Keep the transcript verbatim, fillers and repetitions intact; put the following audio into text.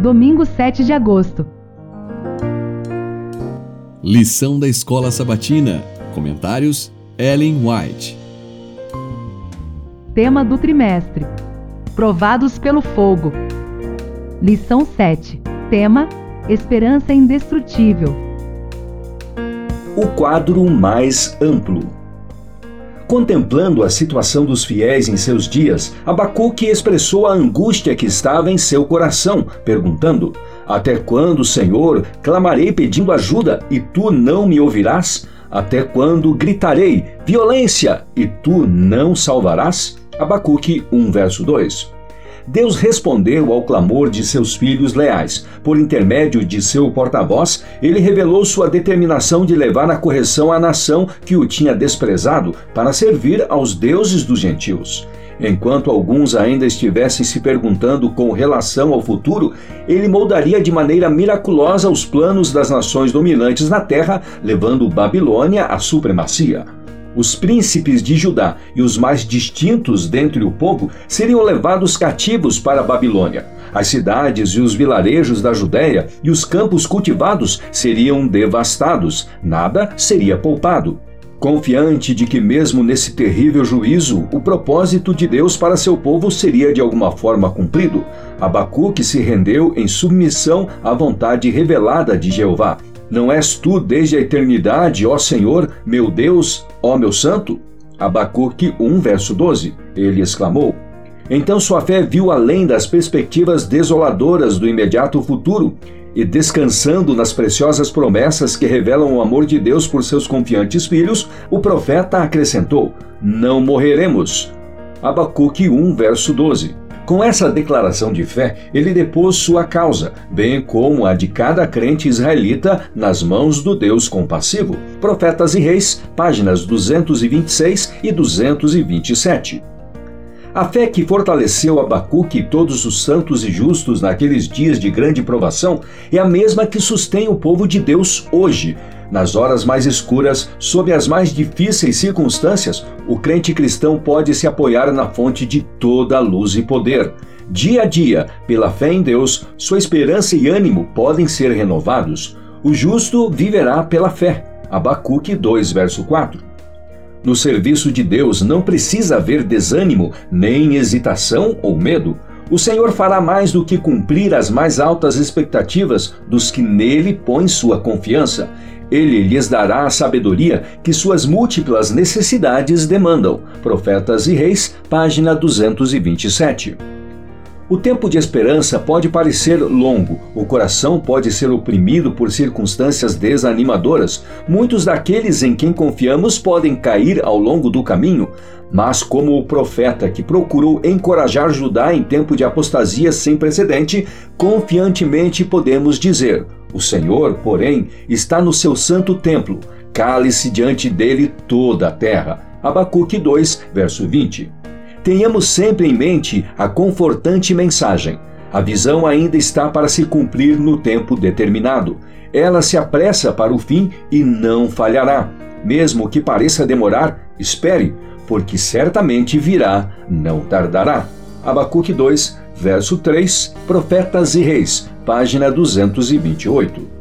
domingo sete de agosto. Lição da Escola Sabatina. Comentários: Ellen White. Tema do trimestre: Provados pelo fogo. Lição sete. Tema: Esperança indestrutível. O quadro mais amplo. Contemplando a situação dos fiéis em seus dias, Habacuque expressou a angústia que estava em seu coração, perguntando: até quando, Senhor, clamarei pedindo ajuda, e tu não me ouvirás? Até quando gritarei violência, e tu não salvarás? Habacuque um, verso dois. Deus respondeu ao clamor de seus filhos leais. Por intermédio de seu porta-voz, ele revelou sua determinação de levar a correção à nação que o tinha desprezado para servir aos deuses dos gentios. Enquanto alguns ainda estivessem se perguntando com relação ao futuro, ele moldaria de maneira miraculosa os planos das nações dominantes na terra, levando Babilônia à supremacia. Os príncipes de Judá e os mais distintos dentre o povo seriam levados cativos para a Babilônia. As cidades e os vilarejos da Judéia e os campos cultivados seriam devastados, nada seria poupado. Confiante de que mesmo nesse terrível juízo, o propósito de Deus para seu povo seria de alguma forma cumprido, Habacuque se rendeu em submissão à vontade revelada de Jeová. Não és tu desde a eternidade, ó Senhor, meu Deus, ó meu Santo? Habacuque um, verso doze. Ele exclamou. Então sua fé viu além das perspectivas desoladoras do imediato futuro, e descansando nas preciosas promessas que revelam o amor de Deus por seus confiantes filhos, o profeta acrescentou: não morreremos. Habacuque um, verso doze. Com essa declaração de fé, ele depôs sua causa, bem como a de cada crente israelita, nas mãos do Deus compassivo. Profetas e Reis, páginas duzentos e vinte e seis e duzentos e vinte e sete. A fé que fortaleceu Habacuque e todos os santos e justos naqueles dias de grande provação é a mesma que sustém o povo de Deus hoje. Nas horas mais escuras, sob as mais difíceis circunstâncias, o crente cristão pode se apoiar na fonte de toda a luz e poder. Dia a dia, pela fé em Deus, sua esperança e ânimo podem ser renovados. O justo viverá pela fé. Habacuque dois, verso quatro. No serviço de Deus não precisa haver desânimo, nem hesitação ou medo. O Senhor fará mais do que cumprir as mais altas expectativas dos que nele põem sua confiança. Ele lhes dará a sabedoria que suas múltiplas necessidades demandam. Profetas e Reis, página duzentos e vinte e sete. O tempo de esperança pode parecer longo, o coração pode ser oprimido por circunstâncias desanimadoras. Muitos daqueles em quem confiamos podem cair ao longo do caminho, mas como o profeta que procurou encorajar Judá em tempo de apostasia sem precedente, confiantemente podemos dizer: o Senhor, porém, está no seu santo templo, cale-se diante dele toda a terra. Habacuque dois, verso vinte. Tenhamos sempre em mente a confortante mensagem. A visão ainda está para se cumprir no tempo determinado. Ela se apressa para o fim e não falhará. Mesmo que pareça demorar, espere, porque certamente virá, não tardará. Habacuque dois, verso três, Profetas e Reis, página duzentos e vinte e oito.